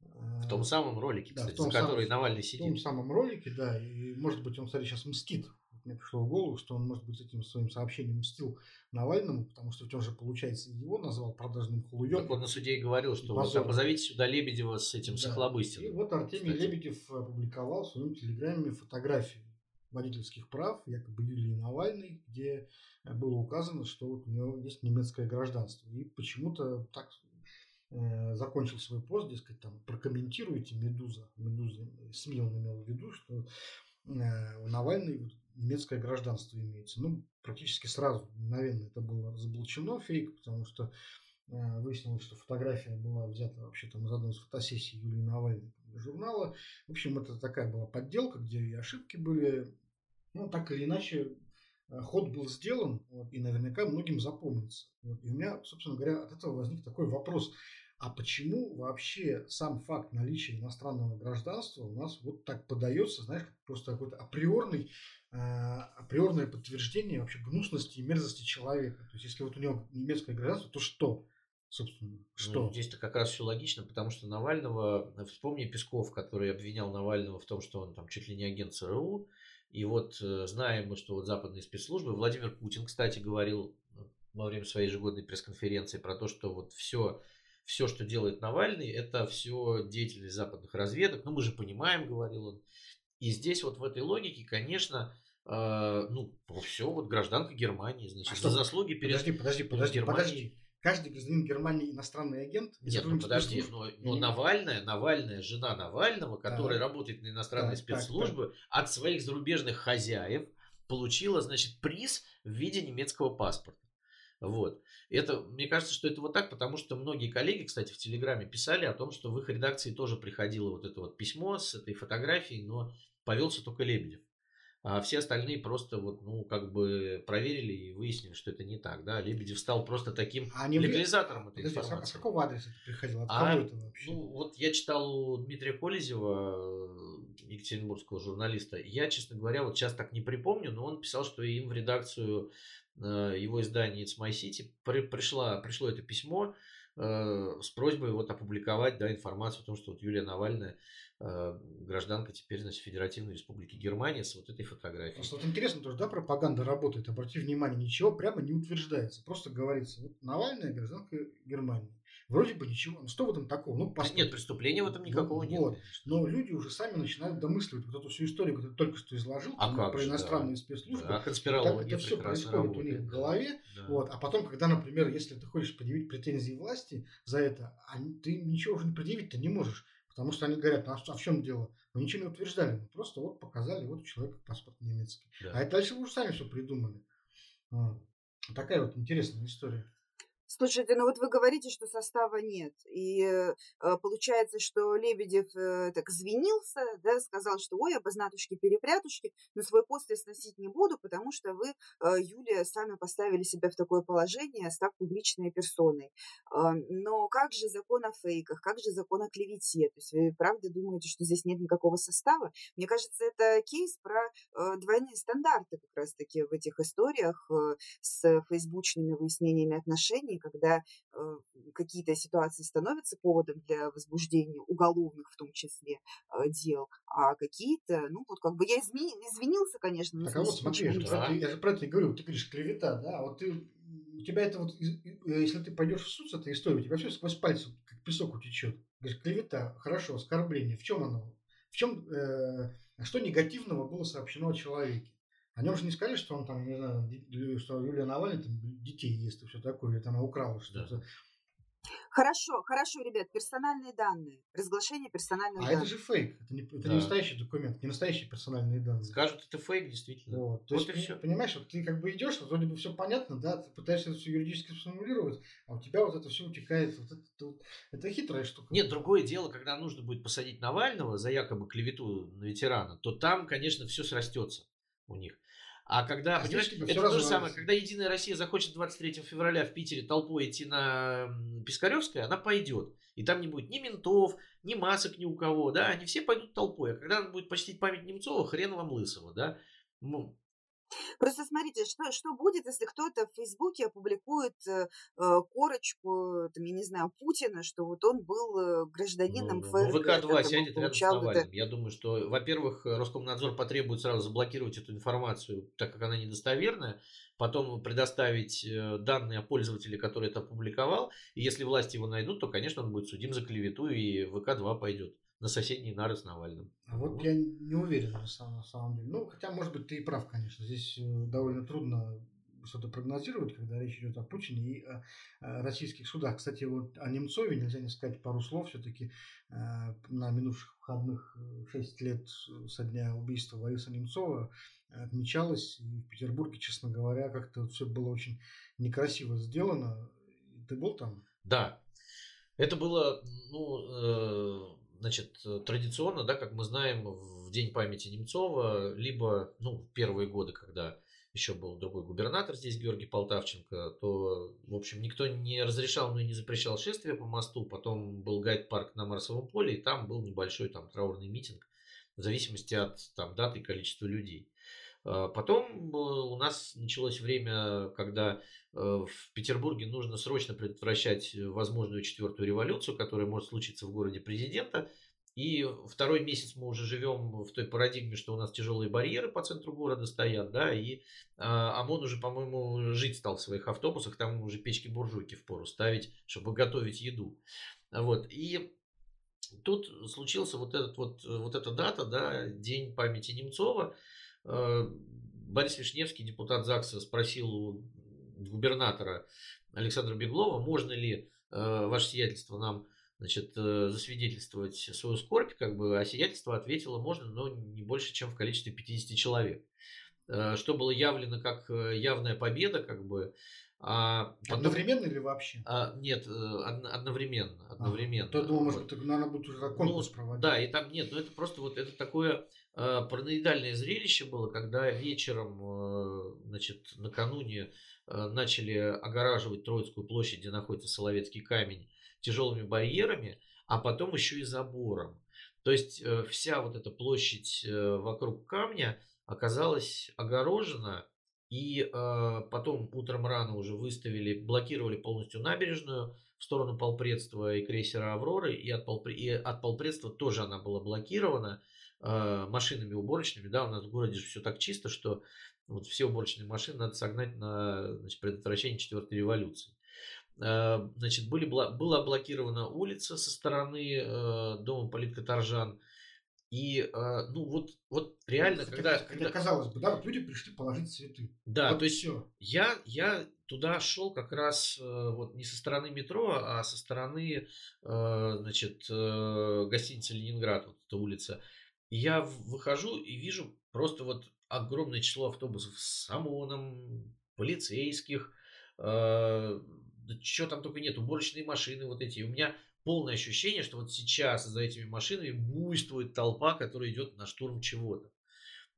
В том самом ролике, да, кстати, за который Навальный сидит. В том самом ролике, да, и, может быть, он, кстати, сейчас мстит. Мне пришло в голову, что он, может быть, этим своим сообщением мстил Навальному, потому что он же, получается, его назвал продажным хулуем. Так он на суде и говорил, что вот, позовите сюда Лебедева с этим, да, сахлобыстиным. И вот Артемий, кстати, Лебедев опубликовал в своем телеграмме фотографии водительских прав, якобы Юлии Навальной, где было указано, что вот у нее есть немецкое гражданство. И почему-то так закончил свой пост, дескать, там, прокомментируйте Медуза, СМИ он имел в виду, что у Навальной немецкое гражданство имеется. Ну, практически сразу, мгновенно это было разоблачено, фейк, потому что выяснилось, что фотография была взята вообще там из одной из фотосессий Юлии Навальной журнала. В общем, это такая была подделка, где и ошибки были. Ну, так или иначе, ход был сделан, вот, и наверняка многим запомнится. Вот, и у меня, собственно говоря, от этого возник такой вопрос. А почему вообще сам факт наличия иностранного гражданства у нас вот так подается, знаешь, как просто какое-то априорное подтверждение вообще гнусности и мерзости человека? То есть, если вот у него немецкое гражданство, то что? Собственно, что? Ну, здесь-то как раз все логично, потому что Навального, вспомни Песков, который обвинял Навального в том, что он там чуть ли не агент ЦРУ, и вот знаем мы, что вот западные спецслужбы, Владимир Путин, кстати, говорил во время своей ежегодной пресс-конференции про то, что вот все, что делает Навальный, это все деятельность западных разведок, ну мы же понимаем, говорил он, и здесь вот в этой логике, конечно, ну все, вот гражданка Германии, значит, за заслуги перед Германией. Подожди. Каждый гражданин Германии иностранный агент? Нет, ну подожди, но Навальная, жена Навального, которая работает на иностранные спецслужбы, от своих зарубежных хозяев получила, значит, приз в виде немецкого паспорта. Вот. Это, мне кажется, что это вот так, потому что многие коллеги, кстати, в Телеграме писали о том, что в их редакции тоже приходило вот это вот письмо с этой фотографией, но повелся только Лебедев. А все остальные просто вот, ну, как бы проверили и выяснили, что это не так. Да? Лебедев стал просто таким легализатором этой информации. А с какого адреса ты приходил? От кого это вообще? Ну, вот я читал у Дмитрия Колезева, екатеринбургского журналиста. Я, честно говоря, вот сейчас так не припомню, но он писал, что им в редакцию его издания It's My City пришло это письмо с просьбой вот опубликовать, да, информацию о том, что вот Юлия Навальная гражданка теперь, значит, Федеративной Республики Германия с вот этой фотографией. Просто вот интересно тоже, да, пропаганда работает, обрати внимание, ничего прямо не утверждается, просто говорится, вот Навальная гражданка Германии. Вроде бы ничего, ну что в этом такого? Ну, нет, преступления в этом никакого нет. Вот. Но люди уже сами начинают домысливать вот эту всю историю, которую ты только что изложил, про иностранные спецслужбы. Да, конспирология прекрасно работает. Это все происходит у них в голове. Да. Вот. А потом, когда, например, если ты хочешь предъявить претензии власти за это, ты ничего уже предъявить-то не можешь. Потому что они говорят, а в чем дело? Мы ничего не утверждали, мы просто вот показали, вот у человека паспорт немецкий. Да. А это дальше вы уже сами все придумали. Вот. Такая вот интересная история. Слушайте, ну вот вы говорите, что состава нет, и получается, что Лебедев так извинился, да, сказал, что ой, обознатушки-перепрятушки, но свой пост я сносить не буду, потому что вы, Юлия, сами поставили себя в такое положение, став публичной персоной. Но как же закон о фейках, как же закон о клевете? То есть вы правда думаете, что здесь нет никакого состава? Мне кажется, это кейс про двойные стандарты как раз-таки в этих историях с фейсбучными выяснениями отношений, когда какие-то ситуации становятся поводом для возбуждения уголовных, в том числе, дел, а какие-то, ну, вот как бы я извинился, конечно. Так, а вот смотри, я же про это и говорю, ты говоришь клевета, да, вот ты, у тебя это вот, если ты пойдешь в суд с этой историей, у тебя все сквозь пальцы, как песок утечет. Говоришь, клевета, хорошо, оскорбление, в чем оно? В чем, что негативного было сообщено о человеке? О нем же не сказали, что он там, не знаю, что Юлия Навальная там детей ест и все такое, или там она украла что-то. Хорошо, хорошо, ребят, персональные данные, разглашение персональных данных. А это же фейк, это не настоящий документ, не настоящие персональные данные. Скажут, это фейк, действительно. Вот, то вот есть, все. Понимаешь, вот ты как бы идешь, вот вроде бы все понятно, да, ты пытаешься это все юридически сформулировать, а у тебя вот это все утекает, вот это хитрая штука. Нет, другое дело, когда нужно будет посадить Навального за якобы клевету на ветерана, то там, конечно, все срастется у них. А когда, понимаешь, это то же самое, когда «Единая Россия» захочет 23 февраля в Питере толпой идти на Пискаревское, она пойдет. И там не будет ни ментов, ни масок ни у кого, да, они все пойдут толпой. А когда она будет почтить память Немцова, хрен вам лысого, да. Ну. Просто смотрите, что будет, если кто-то в Фейсбуке опубликует корочку, там, я не знаю, Путина, что вот он был гражданином ФСБ. ВК-2 сядет рядом с Навальным. Я думаю, что, во-первых, Роскомнадзор потребует сразу заблокировать эту информацию, так как она недостоверная, потом предоставить данные о пользователе, который это опубликовал, и если власти его найдут, то, конечно, он будет судим за клевету, и ВК-2 пойдет на соседний нары с Навальным. Вот я не уверен на самом деле. Ну, хотя, может быть, ты и прав, конечно. Здесь довольно трудно что-то прогнозировать, когда речь идет о Путине и о российских судах. Кстати, вот о Немцове нельзя не сказать пару слов. Все-таки на минувших выходных 6 лет со дня убийства Бориса Немцова отмечалось. И в Петербурге, честно говоря, как-то все было очень некрасиво сделано. Ты был там? Да. Это было, ну... Значит, традиционно, да, как мы знаем, в День памяти Немцова, либо, ну, первые годы, когда еще был другой губернатор здесь, Георгий Полтавченко, то, в общем, никто не разрешал, но и не запрещал шествие по мосту. Потом был гайд-парк на Марсовом поле, и там был небольшой там траурный митинг, в зависимости от там даты и количества людей. Потом у нас началось время, когда в Петербурге нужно срочно предотвращать возможную четвертую революцию, которая может случиться в городе президента. И второй месяц мы уже живем в той парадигме, что у нас тяжелые барьеры по центру города стоят, да, и ОМОН уже, по-моему, жить стал в своих автобусах, там уже печки-буржуйки впору ставить, чтобы готовить еду. Вот, и... Тут случился вот эта дата, да, День памяти Немцова. Борис Немцов, депутат ЗАГСа, спросил у губернатора Александра Беглова, можно ли ваше сиятельство нам, значит, засвидетельствовать свою скорбь, как бы, а сиятельство ответило, можно, но не больше, чем в количестве 50 человек. Что было явлено как явная победа, как бы. Одновременно или вообще? Нет, одновременно. Я думал, может быть, наверное, будет уже конкурс проводить. Да, и там нет, но это просто вот это такое параноидальное зрелище было, когда вечером, значит, накануне начали огораживать Троицкую площадь, где находится Соловецкий камень, тяжелыми барьерами, а потом еще и забором. То есть вся вот эта площадь вокруг камня оказалась огорожена. И потом утром рано уже выставили, блокировали полностью набережную в сторону полпредства и крейсера «Авроры». И от полпредства тоже она была блокирована машинами уборочными. Да, у нас в городе же все так чисто, что вот все уборочные машины надо согнать на, значит, предотвращение четвертой революции. Значит, была блокирована улица со стороны дома политкоторжан. И, ну, вот реально, когда казалось бы, да, вот люди пришли положить цветы. Да, вот то есть все. Я туда шел как раз вот не со стороны метро, а со стороны, значит, гостиницы «Ленинград», вот эта улица. И я выхожу и вижу просто вот огромное число автобусов с ОМОНом, полицейских, Да чего там только нет, уборочные машины вот эти. И у меня полное ощущение, что вот сейчас за этими машинами буйствует толпа, которая идет на штурм чего-то.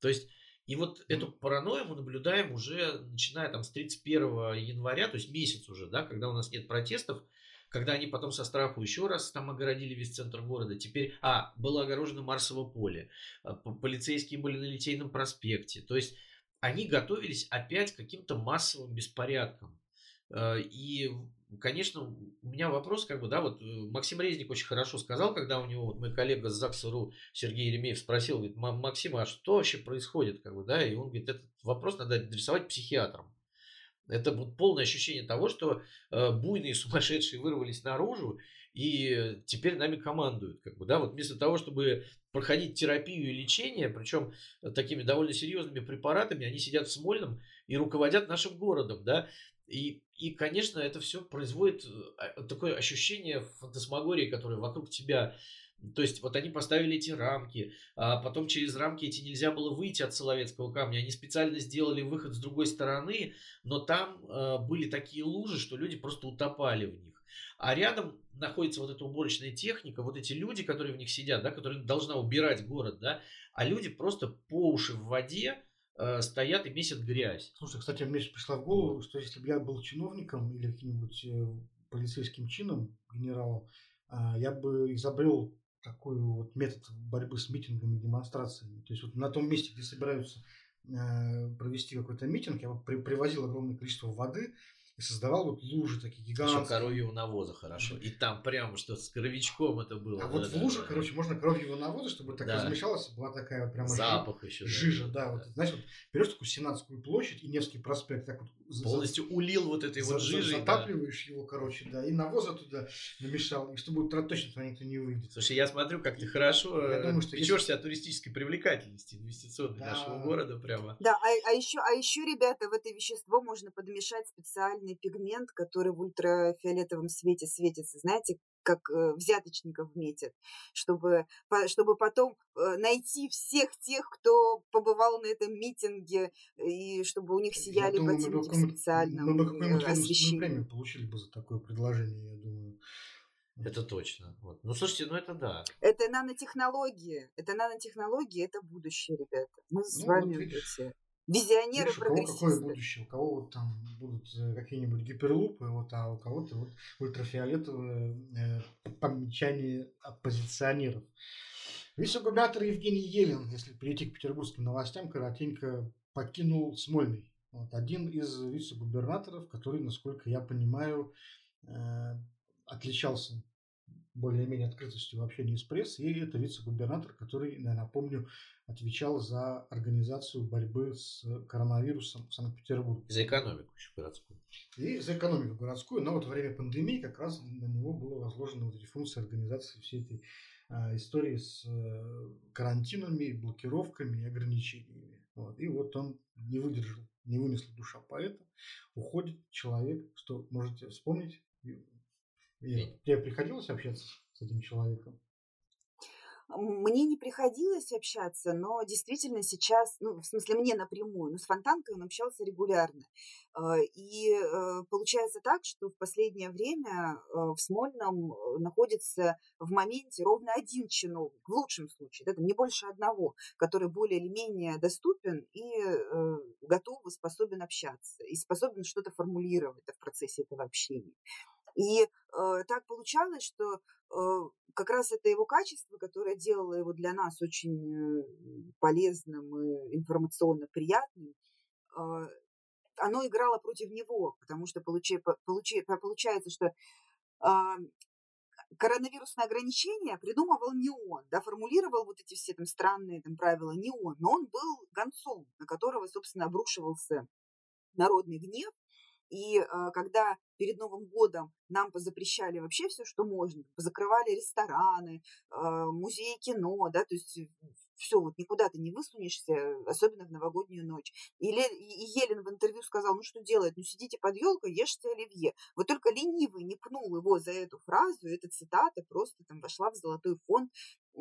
То есть, и вот эту паранойю мы наблюдаем уже начиная там с 31 января, то есть месяц уже, да, когда у нас нет протестов, когда они потом со страху еще раз там огородили весь центр города. Теперь, было огорожено Марсово поле, полицейские были на Литейном проспекте. То есть они готовились опять к каким-то массовым беспорядкам. И, конечно, у меня вопрос, как бы, да, вот Максим Резник очень хорошо сказал, когда у него, вот мой коллега с ЗАГС.ру Сергей Еремеев спросил, говорит, Максим, а что вообще происходит, как бы, да, и он говорит, этот вопрос надо адресовать психиатрам. Это вот полное ощущение того, что буйные сумасшедшие вырвались наружу и теперь нами командуют. Как бы, да? Вот вместо того, чтобы проходить терапию и лечение, причем такими довольно серьезными препаратами, они сидят в Смольном и руководят нашим городом. Да? И, конечно, это все производит такое ощущение фантасмагории, которое вокруг тебя. То есть вот они поставили эти рамки, а потом через рамки эти нельзя было выйти от Соловецкого камня. Они специально сделали выход с другой стороны, но там были такие лужи, что люди просто утопали в них. А рядом находится вот эта уборочная техника, вот эти люди, которые в них сидят, да, которые должна убирать город, да, а люди просто по уши в воде стоят и месят грязь. Слушай, кстати, мне пришла в голову, что если бы я был чиновником или каким-нибудь полицейским чином, генералом, я бы изобрел такой вот метод борьбы с митингами и демонстрациями. То есть вот на том месте, где собираются провести какой-то митинг, я привозил огромное количество воды и создавал вот лужи такие гигантские. Еще коровьего навоза хорошо. И там прямо что с коровичком это было. А вот в луже, короче, можно коровьего навоза, чтобы так размещалось, была такая вот прямо запах еще, жижа. Да, вот, знаешь, вот берешь такую Сенатскую площадь и Невский проспект так вот полностью улил вот этой вот жижей. Затапливаешь его, короче, да, и навоза туда намешал, и чтобы точно туда никто не увидит. Слушай, я смотрю, как ты хорошо печешься о туристической привлекательности инвестиционной нашего города прямо. Да, а еще, ребята, в это вещество можно подмешать специально пигмент, который в ультрафиолетовом свете светится, знаете, как взяточников метят, чтобы потом найти всех тех, кто побывал на этом митинге, и чтобы у них сияли ботинки в специальном освещении. Мы премию получили бы за такое предложение, я думаю. Это точно. Вот. Ну, слушайте, это да. Это нанотехнологии. Это будущее, ребята. Мы с вами все. Визионеры, прогрессисты. У кого какое будущее? У кого вот там будут какие-нибудь гиперлупы, а у кого-то вот ультрафиолетовые помечания оппозиционеров. Вице-губернатор Евгений Елин, если перейти к петербургским новостям, коротенько покинул Смольный. Вот, один из вице-губернаторов, который, насколько я понимаю, отличался более-менее открытостью в общении с прессой, и это вице-губернатор, который, я напомню, отвечал за организацию борьбы с коронавирусом в Санкт-Петербурге. За экономику еще городскую. И за экономику городскую, но вот во время пандемии как раз на него была возложена вот эта функция организации всей этой истории с карантинами, блокировками и ограничениями. Вот. И вот он не выдержал, не вынесла душа поэта. Уходит человек, что можете вспомнить. Тебе приходилось общаться с этим человеком? Мне не приходилось общаться, но действительно сейчас, в смысле мне напрямую, но с Фонтанкой он общался регулярно. И получается так, что в последнее время в Смольном находится в моменте ровно один чиновник, в лучшем случае, да, не больше одного, который более или менее доступен и готов и способен общаться, и способен что-то формулировать в процессе этого общения. И так получалось, что как раз это его качество, которое делало его для нас очень полезным и информационно приятным, оно играло против него, потому что получается, что коронавирусные ограничения придумывал не он, да, формулировал вот эти все там странные там правила не он, но он был гонцом, на которого, собственно, обрушивался народный гнев. И когда перед Новым годом нам позапрещали вообще все, что можно, позакрывали рестораны, музеи кино, да, то есть все, вот никуда ты не высунешься, особенно в новогоднюю ночь. И Елен в интервью сказал, что делать, сидите под елкой, ешьте оливье. Вот только ленивый не пнул его за эту фразу, эта цитата просто там вошла в золотой фонд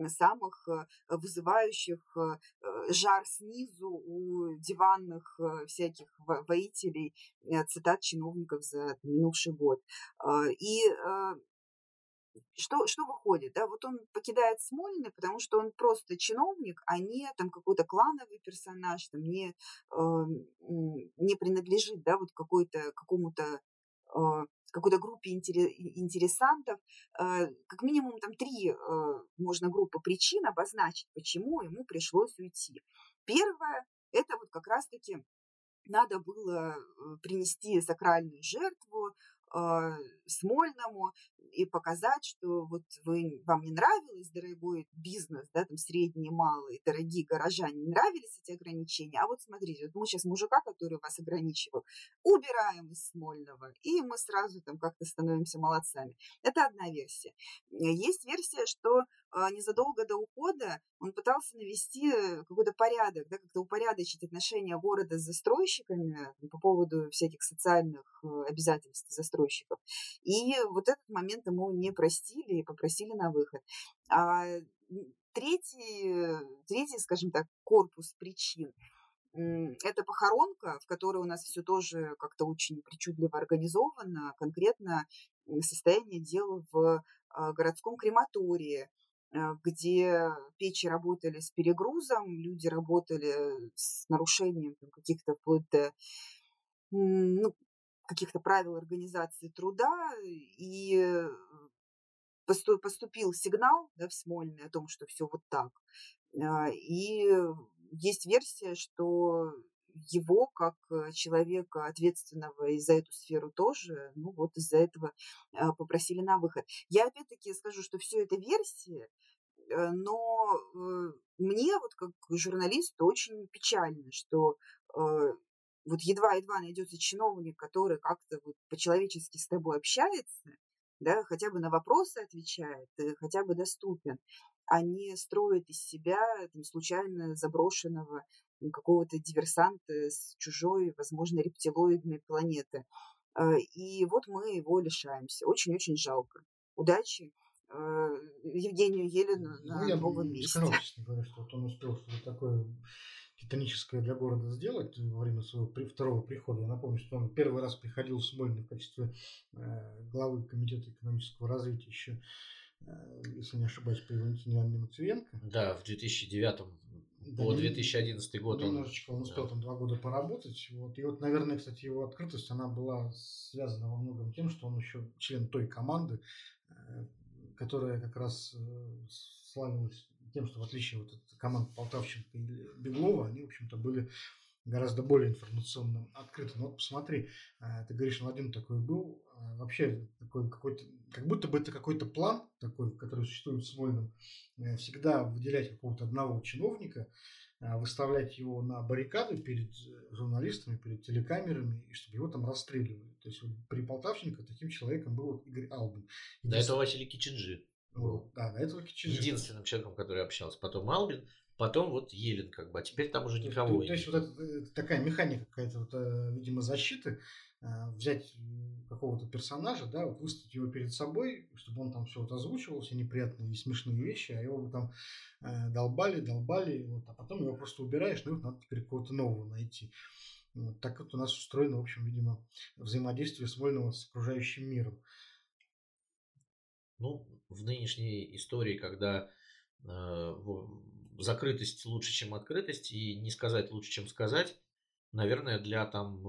самых вызывающих жар снизу у диванных всяких воителей цитат чиновников за минувший год. И что выходит? Да? Вот он покидает Смольный, потому что он просто чиновник, а не там какой-то клановый персонаж, там, не принадлежит, да, вот какой-то группе интересантов. Как минимум там 3 можно группы причин обозначить, почему ему пришлось уйти. Первое, это вот как раз-таки надо было принести сакральную жертву Смольному и показать, что вот вам не нравилось, дорогой бизнес, да, там средний, малый, дорогие горожане, не нравились эти ограничения, а вот смотрите, вот мы сейчас мужика, который вас ограничивал, убираем из Смольного, и мы сразу там как-то становимся молодцами. Это одна версия. Есть версия, что незадолго до ухода он пытался навести какой-то порядок, да, как-то упорядочить отношения города с застройщиками по поводу всяких социальных обязательств застройщиков. И вот этот момент ему не простили и попросили на выход. А третий, скажем так, корпус причин – это похоронка, в которой у нас все тоже как-то очень причудливо организовано. Конкретно состояние дела в городском крематории, где печи работали с перегрузом, люди работали с нарушением каких-то вплоть до каких-то правил организации труда, и поступил сигнал, да, в Смольный о том, что все вот так. И есть версия, что его, как человека, ответственного и за эту сферу тоже, ну вот из-за этого попросили на выход. Я опять-таки скажу, что все это версии, но мне вот как журналисту очень печально, что вот едва-едва найдется чиновник, который как-то вот по-человечески с тобой общается, да, хотя бы на вопросы отвечает, хотя бы доступен, а не строит из себя там случайно заброшенного какого-то диверсанта с чужой, возможно, рептилоидной планеты. И вот мы его лишаемся. Очень-очень жалко. Удачи Евгению Елину на новом месте. Я скоромично говорю, что вот он успел что-то такое титаническое для города сделать во время своего второго прихода. Я напомню, что он первый раз приходил в Смольный в качестве главы комитета экономического развития еще, если не ошибаюсь, по Валентине Матвиенко. Да, в 2009 по 2011 год. Немножечко он успел там 2 года поработать. Вот. И вот, наверное, кстати, его открытость, она была связана во многом тем, что он еще член той команды, которая как раз славилась тем, что в отличие вот от команд Полтавченко и Беглова, они, в общем-то, были гораздо более информационно открыты. Но вот посмотри, ты говоришь, Владимир такой был, вообще такой какой-то, как будто бы это какой-то план такой, который существует в Смольном, всегда выделять какого-то одного чиновника, выставлять его на баррикады перед журналистами, перед телекамерами, и чтобы его там расстреливали. То есть вот при Полтавченко таким человеком был Игорь Албин. До этого Василий Кичинжи. Вот, да, до этого Кичинжи. Единственным человеком, который общался. Потом Албин, потом вот Елин, как бы, а теперь там уже никого нет. То есть вот это такая механика какая-то, вот, видимо, защиты. Взять какого-то персонажа, да, вот выставить его перед собой, чтобы он там все вот озвучивал, все неприятные и смешные вещи, а его бы там долбали, вот, а потом его просто убираешь, ну, надо теперь кого-то нового найти. Вот, так вот у нас устроено, в общем, видимо, взаимодействие Смольного с окружающим миром. Ну, в нынешней истории, когда закрытость лучше, чем открытость, и не сказать лучше, чем сказать, наверное, для там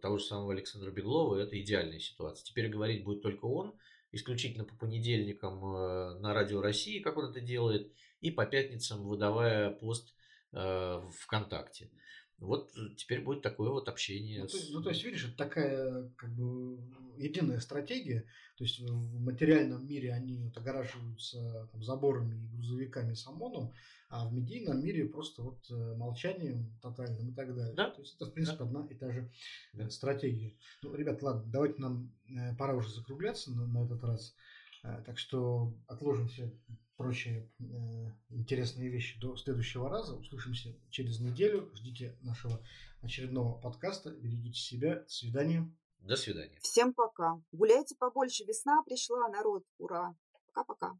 того же самого Александра Беглова это идеальная ситуация. Теперь говорить будет только он, исключительно по понедельникам на Радио России, как он это делает, и по пятницам выдавая пост ВКонтакте. Вот теперь будет такое вот общение. То есть, видишь, это такая как бы единая стратегия. То есть в материальном мире они вот огораживаются там заборами и грузовиками с ОМОНом, а в медийном мире просто вот молчанием тотальным и так далее. Да? То есть это, в принципе, одна и та же стратегия. Ну, ребят, ладно, давайте нам пора уже закругляться на этот раз. Так что отложим все прочие интересные вещи до следующего раза. Услышимся через неделю. Ждите нашего очередного подкаста. Берегите себя. До свидания. До свидания. Всем пока. Гуляйте побольше. Весна пришла, народ. Ура. Пока-пока.